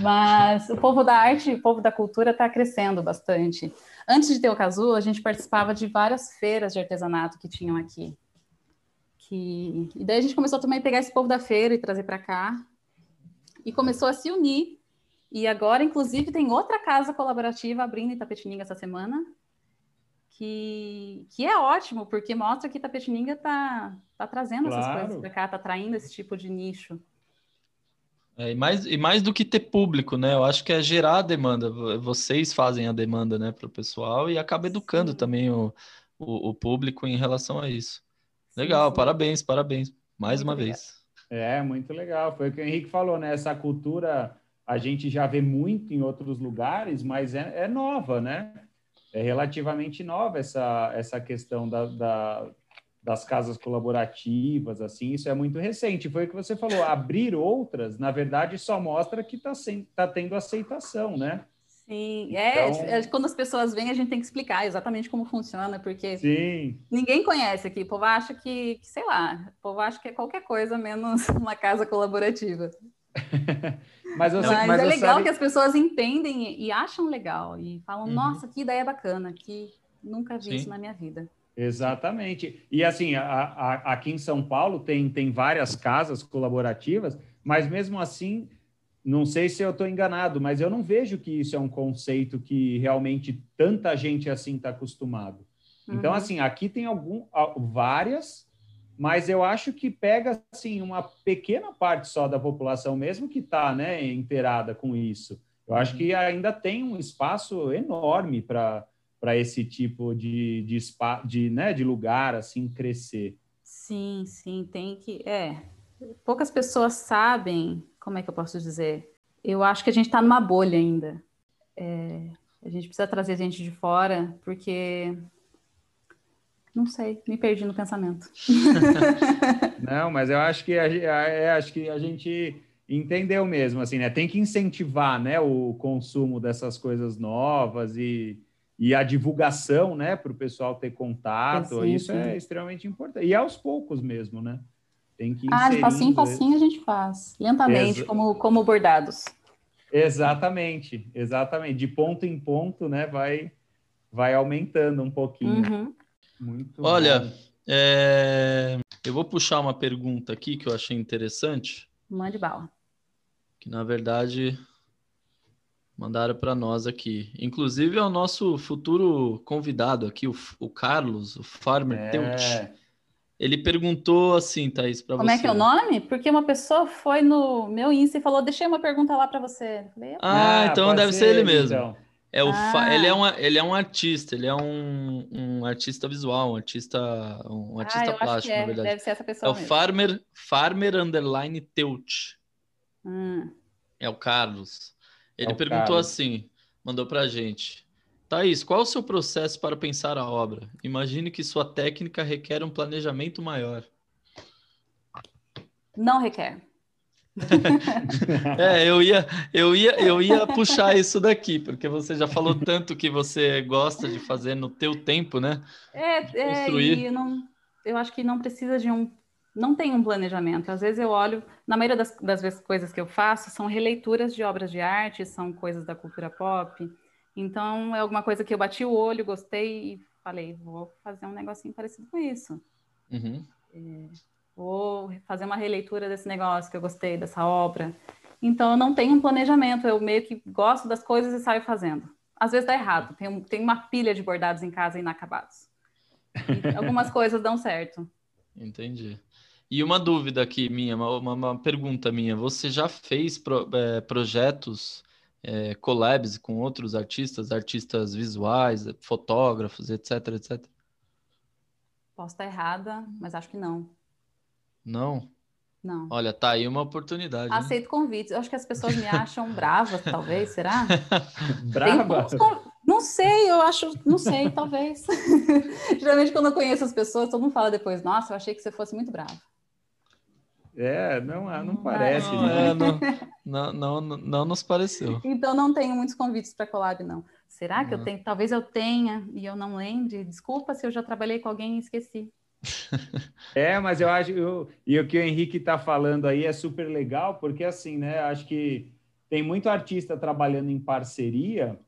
Mas o povo da arte, o povo da cultura está crescendo bastante. Antes de ter o Casulo, a gente participava de várias feiras de artesanato que tinham aqui. Que... E daí a gente começou também a pegar esse povo da feira e trazer para cá. E começou a se unir. E agora, inclusive, tem outra casa colaborativa abrindo em Itapetininga essa semana. Que, que é ótimo, porque mostra que Itapetininga tá, tá trazendo claro. essas coisas para cá, tá atraindo esse tipo de nicho. É, e, mais, e mais do que ter público, né? Eu acho que é gerar a demanda. Vocês fazem a demanda, né, para o pessoal e acaba educando sim. também o, o, o público em relação a isso. Legal, sim, sim. parabéns, parabéns. Mais muito uma legal. vez. É, muito legal. Foi o que o Henrique falou, né? Essa cultura a gente já vê muito em outros lugares, mas é, é nova, né? É relativamente nova essa, essa questão da, da, das casas colaborativas, assim, isso é muito recente. Foi o que você falou, abrir outras, na verdade, só mostra que está tá tendo aceitação, né? Sim, é, então... é, quando as pessoas vêm, a gente tem que explicar exatamente como funciona, porque Sim. ninguém conhece aqui, o povo acha que, que, sei lá, o povo acha que é qualquer coisa menos uma casa colaborativa. Mas, você, mas, mas é legal sabe... que as pessoas entendem e acham legal e falam, uhum. nossa, que ideia bacana, que nunca vi Sim. isso na minha vida. Exatamente. E assim, a, a, aqui em São Paulo tem, tem várias casas colaborativas, mas mesmo assim, não sei se eu estou enganado, mas eu não vejo que isso é um conceito que realmente tanta gente assim está acostumado. Uhum. Então, assim, aqui tem algum, várias... Mas eu acho que pega, assim, uma pequena parte só da população mesmo que está, né, inteirada com isso. Eu acho que ainda tem um espaço enorme para esse tipo de, de, spa, de, né, de lugar, assim, crescer. Sim, sim, tem que... É, poucas pessoas sabem, como é que eu posso dizer? Eu acho que a gente está numa bolha ainda. É, a gente precisa trazer gente de fora, porque... Não sei, me perdi no pensamento. Não, mas eu acho que a, a, acho que a gente entendeu mesmo, assim, né? Tem que incentivar, né, o consumo dessas coisas novas e, e a divulgação, né, para o pessoal ter contato. Sim, Isso sim. é extremamente importante. E aos poucos mesmo, né? Tem que ah, passinho, passinho a gente faz. Lentamente, Exa... como, como bordados. Exatamente, exatamente. De ponto em ponto, né, vai, vai aumentando um pouquinho. Uhum. Muito Olha, é... eu vou puxar uma pergunta aqui que eu achei interessante. Mande bala. Que, na verdade, mandaram para nós aqui. Inclusive, é o nosso futuro convidado aqui, o, o Carlos, o Farmer é. Teut. Ele perguntou assim, Thaís, para você. Como é que é o nome? Porque uma pessoa foi no meu Insta e falou, deixei uma pergunta lá para você. Falei, ah, ah, então deve ser ele, ele mesmo. Então. É o ah. fa... ele, é uma... ele é um artista, ele é um, um artista visual, um artista, um artista ah, plástico, é. na verdade. Deve ser essa pessoa. É mesmo. O Farmer, Farmer Underline Teut. Hum. É o Carlos. Ele é o perguntou Carlos. assim, mandou pra gente. Thaís, qual é o seu processo para pensar a obra? Imagine que sua técnica requer um planejamento maior. Não requer. é, eu ia, eu ia, eu ia puxar isso daqui, porque você já falou tanto que você gosta de fazer no teu tempo, né? É, é e não, eu acho que não precisa de um, não tem um planejamento. Às vezes eu olho, na maioria das, das vezes, coisas que eu faço são releituras de obras de arte, são coisas da cultura pop. Então é alguma coisa que eu bati o olho, gostei e falei, vou fazer um negocinho parecido com isso. Uhum. É... Vou fazer uma releitura desse negócio que eu gostei, dessa obra. Então, eu não tenho um planejamento. Eu meio que gosto das coisas e saio fazendo. Às vezes dá errado. Tem, tem uma pilha de bordados em casa inacabados. E algumas coisas dão certo. Entendi. E uma dúvida aqui minha, uma, uma pergunta minha. Você já fez pro, é, projetos é, collabs com outros artistas, artistas visuais, fotógrafos, etc, et cetera? Posso estar errada, mas acho que não. Não? Não. Olha, tá aí uma oportunidade. Aceito, né? Convites. Eu acho que as pessoas me acham brava, talvez, será? Brava? Tem... Não sei, eu acho... Não sei, talvez. Geralmente, quando eu conheço as pessoas, todo mundo fala depois, nossa, eu achei que você fosse muito brava. É, não, não, não parece. Não, né? é, não, não, não, não, não nos pareceu. Então, não tenho muitos convites para collab, não. Será que não. eu tenho? Talvez eu tenha e eu não lembre. Desculpa se eu já trabalhei com alguém e esqueci. É, mas eu acho... Eu, e o que o Henrique está falando aí é super legal, porque assim, né? Acho que tem muito artista trabalhando em parceria,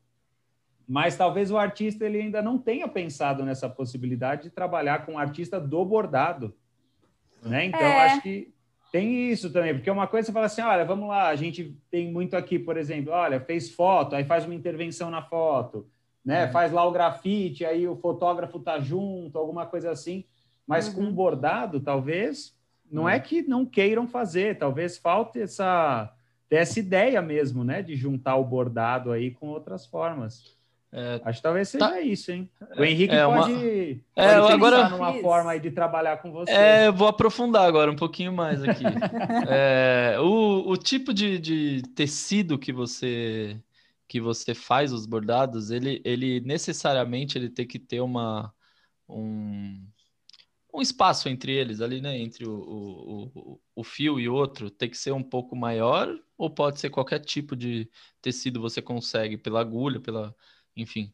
mas talvez o artista ele ainda não tenha pensado nessa possibilidade de trabalhar com um artista do bordado. Né? Então, é. acho que... Tem isso também, porque uma coisa você fala assim, olha, vamos lá, a gente tem muito aqui, por exemplo, olha, fez foto, aí faz uma intervenção na foto, né? Uhum. Faz lá o grafite, aí o fotógrafo tá junto, alguma coisa assim. Mas uhum. com bordado, talvez, não uhum. é que não queiram fazer, talvez falte essa, essa ideia mesmo, né? De juntar o bordado aí com outras formas. É, acho que talvez seja tá. isso, hein? O Henrique é, pode, uma... pode é, pensar agora... numa forma aí de trabalhar com você. É, eu vou aprofundar agora um pouquinho mais aqui. é, o, o tipo de, de tecido que você, que você faz, os bordados, ele, ele necessariamente ele tem que ter uma, um, um espaço entre eles ali, né? Entre o, o, o, o fio e outro. Tem que ser um pouco maior ou pode ser qualquer tipo de tecido você consegue, pela agulha, pela... Enfim.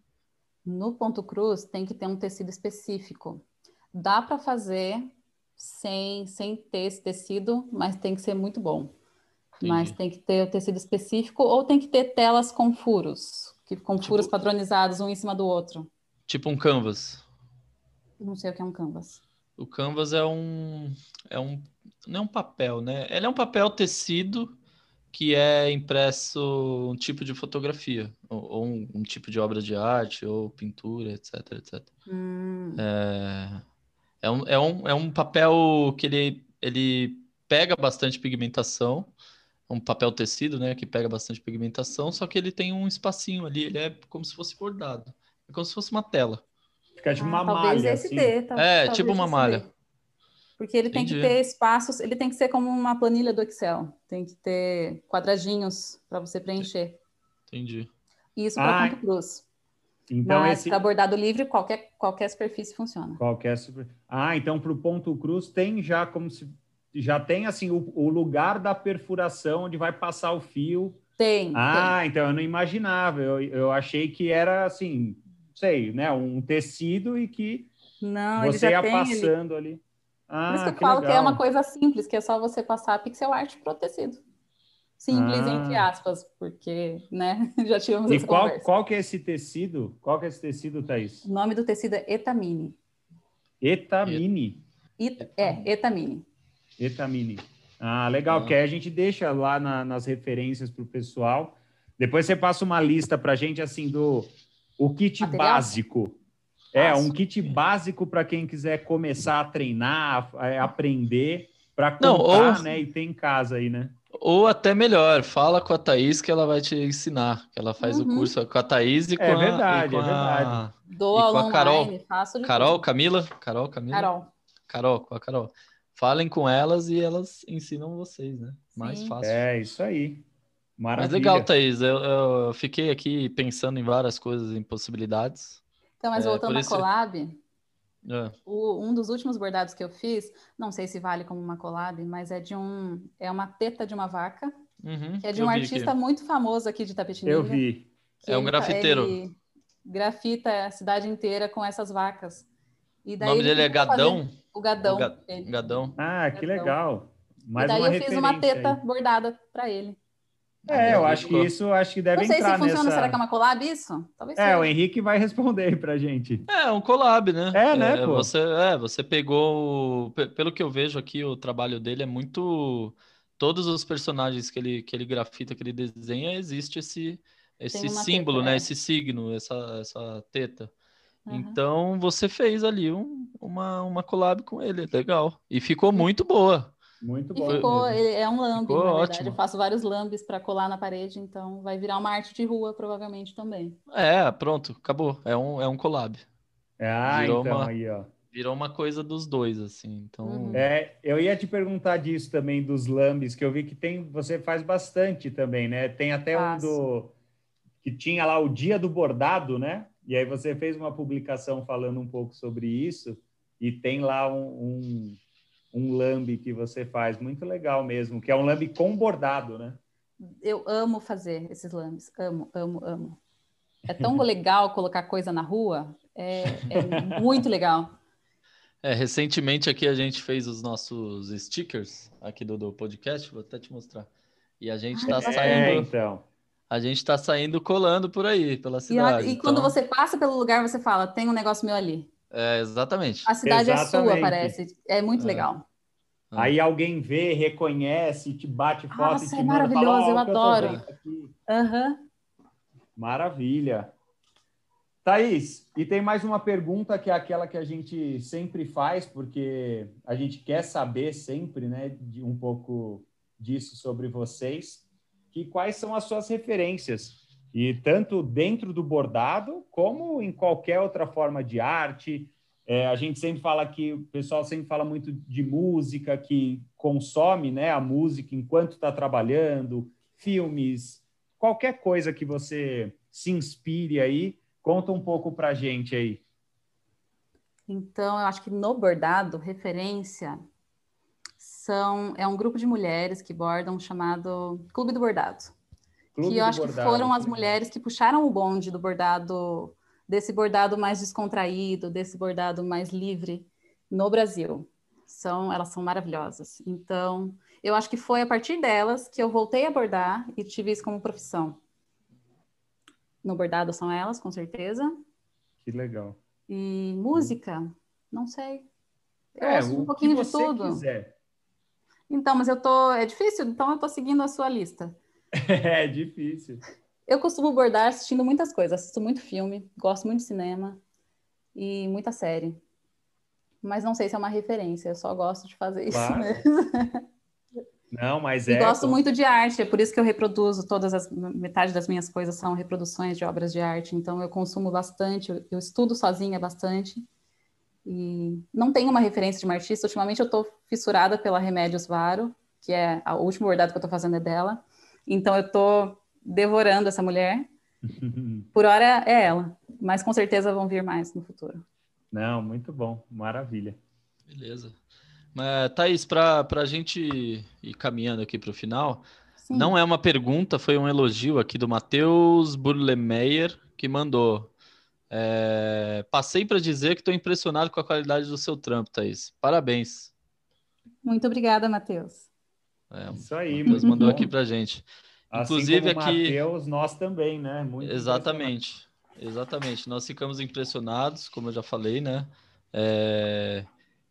No ponto cruz tem que ter um tecido específico. Dá para fazer sem, sem ter esse tecido, mas tem que ser muito bom. Entendi. Mas tem que ter o tecido específico ou tem que ter telas com furos, que, com tipo, furos padronizados um em cima do outro. Tipo um canvas. Não sei o que é um canvas. O canvas é um... É um não é um papel, né? Ele é um papel tecido... que é impresso um tipo de fotografia, ou, ou um, um tipo de obra de arte, ou pintura, etc, et cetera. Hum. É, é, um, é, um, é um papel que ele, ele pega bastante pigmentação, um papel tecido, né, que pega bastante pigmentação, só que ele tem um espacinho ali, ele é como se fosse bordado, é como se fosse uma tela. Fica tipo ah, uma talvez malha, esse assim. Dê, tá, é, tipo uma malha. Dê. Porque ele Entendi. Tem que ter espaços, ele tem que ser como uma planilha do Excel. Tem que ter quadradinhos para você preencher. Entendi. Isso para ponto cruz. Então, mas esse... para bordado livre, qualquer, qualquer superfície funciona. Qualquer super... Ah, então para o ponto cruz tem já como se... Já tem assim o, o lugar da perfuração onde vai passar o fio. Tem. Ah, tem. Então eu não imaginava. Eu, eu achei que era assim, não sei, né? Um tecido e que não, você ia passando ali. ali. Ah, por isso que eu que falo legal. Que é uma coisa simples, que é só você passar pixel art pro tecido. Simples, ah. entre aspas, porque, né, já tivemos e essa qual, conversa. E qual que é esse tecido? Qual que é esse tecido, Thaís? O nome do tecido é Etamine. Etamine? It, é, Etamine. Etamine. Ah, legal, ah. que aí a gente deixa lá na, nas referências pro pessoal. Depois você passa uma lista pra gente, assim, do o kit Material? Básico. É, um kit básico para quem quiser começar a treinar, a aprender, para comprar, ou, né, e ter em casa aí, né? Ou até melhor, fala com a Thaís que ela vai te ensinar, que ela faz uhum. o curso com a Thaís e com a... É verdade, a, e com é verdade. A, Dou e com a Carol, online, faço de Carol, tudo. Camila, Carol, Camila? Carol. Carol, com a Carol. Falem com elas e elas ensinam vocês, né? Sim. Mais fácil. É, isso aí. Maravilha. Mas legal, Thaís, eu, eu fiquei aqui pensando em várias coisas, em possibilidades. Então, mas voltando é, isso... à collab, é. o, um dos últimos bordados que eu fiz, não sei se vale como uma collab, mas é de um, é uma teta de uma vaca, uhum, que é de um artista aqui. Muito famoso aqui de Itapetininga. Eu vi, é um ele, grafiteiro. Ele grafita a cidade inteira com essas vacas. E daí o nome dele é Gadão? O Gadão. O ga... ele. Gadão. Ah, que Gadão. Legal. Mais e daí uma eu fiz uma teta aí. Bordada para ele. É, eu acho que isso acho que deve entrar nessa... Não sei se funciona, nessa... será que é uma collab isso? Talvez é, seja. O Henrique vai responder aí pra gente. É, um collab, né? É, né, é, pô? Você, é, você pegou... Pelo que eu vejo aqui, o trabalho dele é muito... Todos os personagens que ele, que ele grafita, que ele desenha, existe esse, esse símbolo, teta, né? É. Esse signo, essa, essa teta. Uhum. Então, você fez ali um, uma, uma collab com ele, legal. E ficou muito boa. Muito bom. E ficou, é um lambe, ficou na verdade. Ótimo. Eu faço vários lambes para colar na parede, então vai virar uma arte de rua, provavelmente, também. É, pronto, acabou. É um, é um collab. Ah, virou então, uma, aí, ó. Virou uma coisa dos dois, assim, então... Uhum. É, eu ia te perguntar disso também, dos lambes, que eu vi que tem, você faz bastante também, né? Tem até Faço. um do... que tinha lá o Dia do Bordado, né? E aí você fez uma publicação falando um pouco sobre isso, e tem lá um... um... um lambe que você faz, muito legal mesmo, que é um lambe com bordado, né? Eu amo fazer esses lambes, amo, amo, amo. É tão legal colocar coisa na rua, é, é muito legal. É, recentemente aqui a gente fez os nossos stickers aqui do, do podcast, vou até te mostrar. E a gente está ah, saindo... É, então. A gente está saindo colando por aí, pela cidade. E, e então... quando você passa pelo lugar, você fala, tem um negócio meu ali. É, exatamente. A cidade exatamente. é sua, parece. É muito é. legal. Aí alguém vê, reconhece, te bate foto Nossa, e te é manda maravilhoso, fala, eu adoro. Eu uhum. Maravilha. Thaís, e tem mais uma pergunta que é aquela que a gente sempre faz, porque a gente quer saber sempre, né, de um pouco disso sobre vocês, que quais são as suas referências? E tanto dentro do bordado, como em qualquer outra forma de arte. É, a gente sempre fala que... O pessoal sempre fala muito de música, que consome, né, a música enquanto está trabalhando, filmes, qualquer coisa que você se inspire aí. Conta um pouco para a gente aí. Então, eu acho que no bordado, referência, são, é um grupo de mulheres que bordam chamado Clube do Bordado. Clube que eu acho bordado, que foram as mulheres que puxaram o bonde do bordado, desse bordado mais descontraído, desse bordado mais livre no Brasil. São, elas são maravilhosas. Então, eu acho que foi a partir delas que eu voltei a bordar e tive isso como profissão. No bordado são elas, com certeza. Que legal. E música? Não sei. Eu é, ouço um pouquinho de tudo. Quiser. Então, mas eu tô... É difícil? Então, eu tô seguindo a sua lista. É difícil. Eu costumo bordar assistindo muitas coisas. Assisto muito filme, gosto muito de cinema e muita série. Mas não sei se é uma referência, eu só gosto de fazer claro. isso mesmo. Não, mas e é... gosto muito de arte, é por isso que eu reproduzo todas as... Metade das minhas coisas são reproduções de obras de arte, então eu consumo bastante, eu estudo sozinha bastante. E não tenho uma referência de uma artista. Ultimamente eu tô fissurada pela Remedios Varo, que é a última bordado que eu tô fazendo é dela. Então, eu estou devorando essa mulher. Por hora é ela, mas com certeza vão vir mais no futuro. Não, muito bom, maravilha. Beleza. Mas, Thaís, para a gente ir caminhando aqui para o final, Sim. não é uma pergunta, foi um elogio aqui do Matheus Burlemeyer, que mandou. É, passei para dizer que estou impressionado com a qualidade do seu trampo, Thaís. Parabéns. Muito obrigada, Matheus. É, isso aí, Matheus mandou bom. aqui pra gente. Assim Inclusive aqui. Matheus, nós também, né? Muito exatamente, exatamente. Nós ficamos impressionados, como eu já falei, né? É...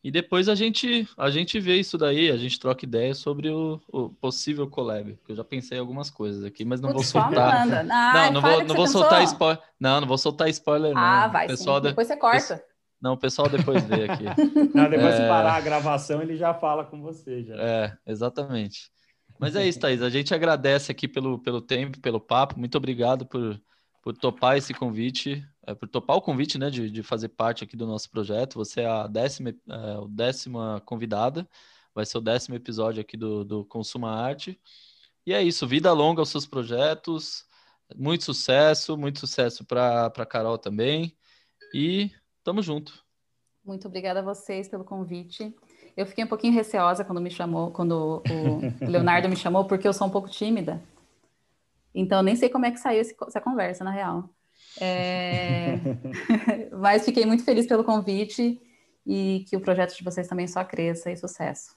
E depois a gente, a gente vê isso daí, a gente troca ideias sobre o, o possível collab. Eu já pensei em algumas coisas aqui, mas não Putz, vou soltar. Não, não, não vou, não vou soltar spoiler. Não, não vou soltar spoiler. Ah, não. vai. Pessoal de... Depois você corta. Pesso... Não, o pessoal depois vê aqui. Não, depois de é... parar a gravação, ele já fala com você. Já. É, exatamente. Mas é isso, Thaís. A gente agradece aqui pelo, pelo tempo, pelo papo. Muito obrigado por, por topar esse convite, é, por topar o convite, né, de, de fazer parte aqui do nosso projeto. Você é a décima, é, a décima convidada. Vai ser o décimo episódio aqui do, do Consuma Arte. E é isso. Vida longa aos seus projetos. Muito sucesso. Muito sucesso para a Carol também. E... Tamo junto. Muito obrigada a vocês pelo convite. Eu fiquei um pouquinho receosa quando me chamou, quando o Leonardo me chamou, porque eu sou um pouco tímida. Então, nem sei como é que saiu esse, essa conversa, na real. É... Mas fiquei muito feliz pelo convite e que o projeto de vocês também só cresça e sucesso.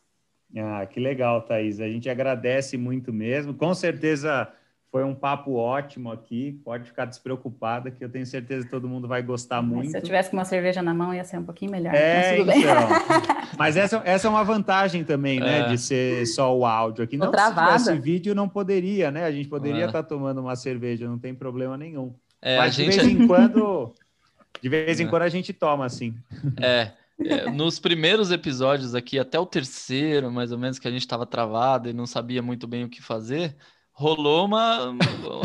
Ah, que legal, Thaís. A gente agradece muito mesmo. Com certeza... Foi um papo ótimo aqui, pode ficar despreocupada, que eu tenho certeza que todo mundo vai gostar muito. Se eu tivesse com uma cerveja na mão, ia ser um pouquinho melhor. É, mas tudo então. Bem. Mas essa, essa é uma vantagem também, é. né, de ser só o áudio aqui. Não, se tivesse vídeo, não poderia, né? A gente poderia estar é. tá tomando uma cerveja, não tem problema nenhum. É, mas a gente... de vez em quando, de vez em é. quando a gente toma, assim. É. É, nos primeiros episódios aqui, até o terceiro, mais ou menos, que a gente estava travado e não sabia muito bem o que fazer, rolou uma,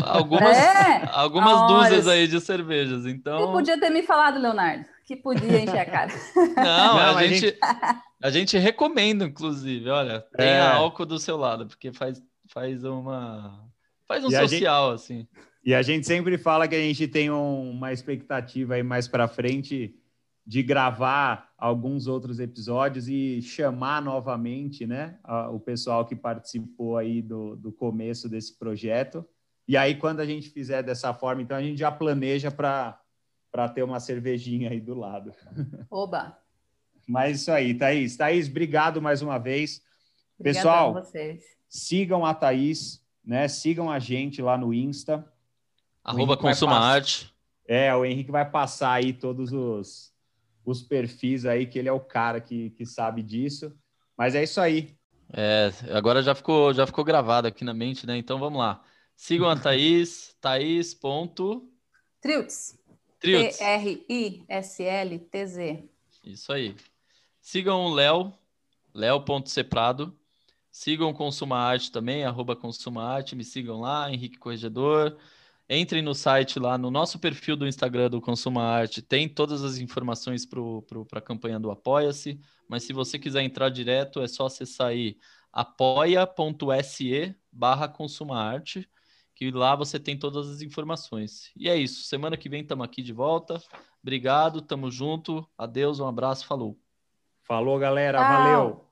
algumas, é, algumas dúzias aí de cervejas. Então... Você podia ter me falado, Leonardo, que podia encher a cara. Não, não a, gente, a gente recomenda, inclusive. Olha, tenha é. álcool do seu lado, porque faz, faz, uma, faz um e social, gente, assim. E a gente sempre fala que a gente tem um, uma expectativa aí mais para frente... de gravar alguns outros episódios e chamar novamente, né, a, o pessoal que participou aí do, do começo desse projeto. E aí, quando a gente fizer dessa forma, então a gente já planeja para para ter uma cervejinha aí do lado. Oba! Mas isso aí, Thaís. Thaís, obrigado mais uma vez. Obrigada. Pessoal, a vocês. Sigam a Thaís, né? Sigam a gente lá no Insta. Arroba Consuma Arte. É, o Henrique vai passar aí todos os... os perfis aí, que ele é o cara que, que sabe disso, mas é isso aí. É, agora já ficou, já ficou gravado aqui na mente, né? Então vamos lá. Sigam a Thaís, Thaís. Triutz. Triutz. T R I S L T Z. Isso aí. Sigam o Léo, Léo ponto Ceprado. Sigam o Consuma Arte também, arroba Consuma Arte, me sigam lá, Henrique Corregedor. Entrem no site lá, no nosso perfil do Instagram do Consuma Arte, tem todas as informações para a campanha do Apoia-se, mas se você quiser entrar direto, é só acessar aí apoia.se barra Consuma Arte, que lá você tem todas as informações. E é isso, semana que vem estamos aqui de volta, obrigado, tamo junto, adeus, um abraço, falou. Falou, galera, ah. valeu!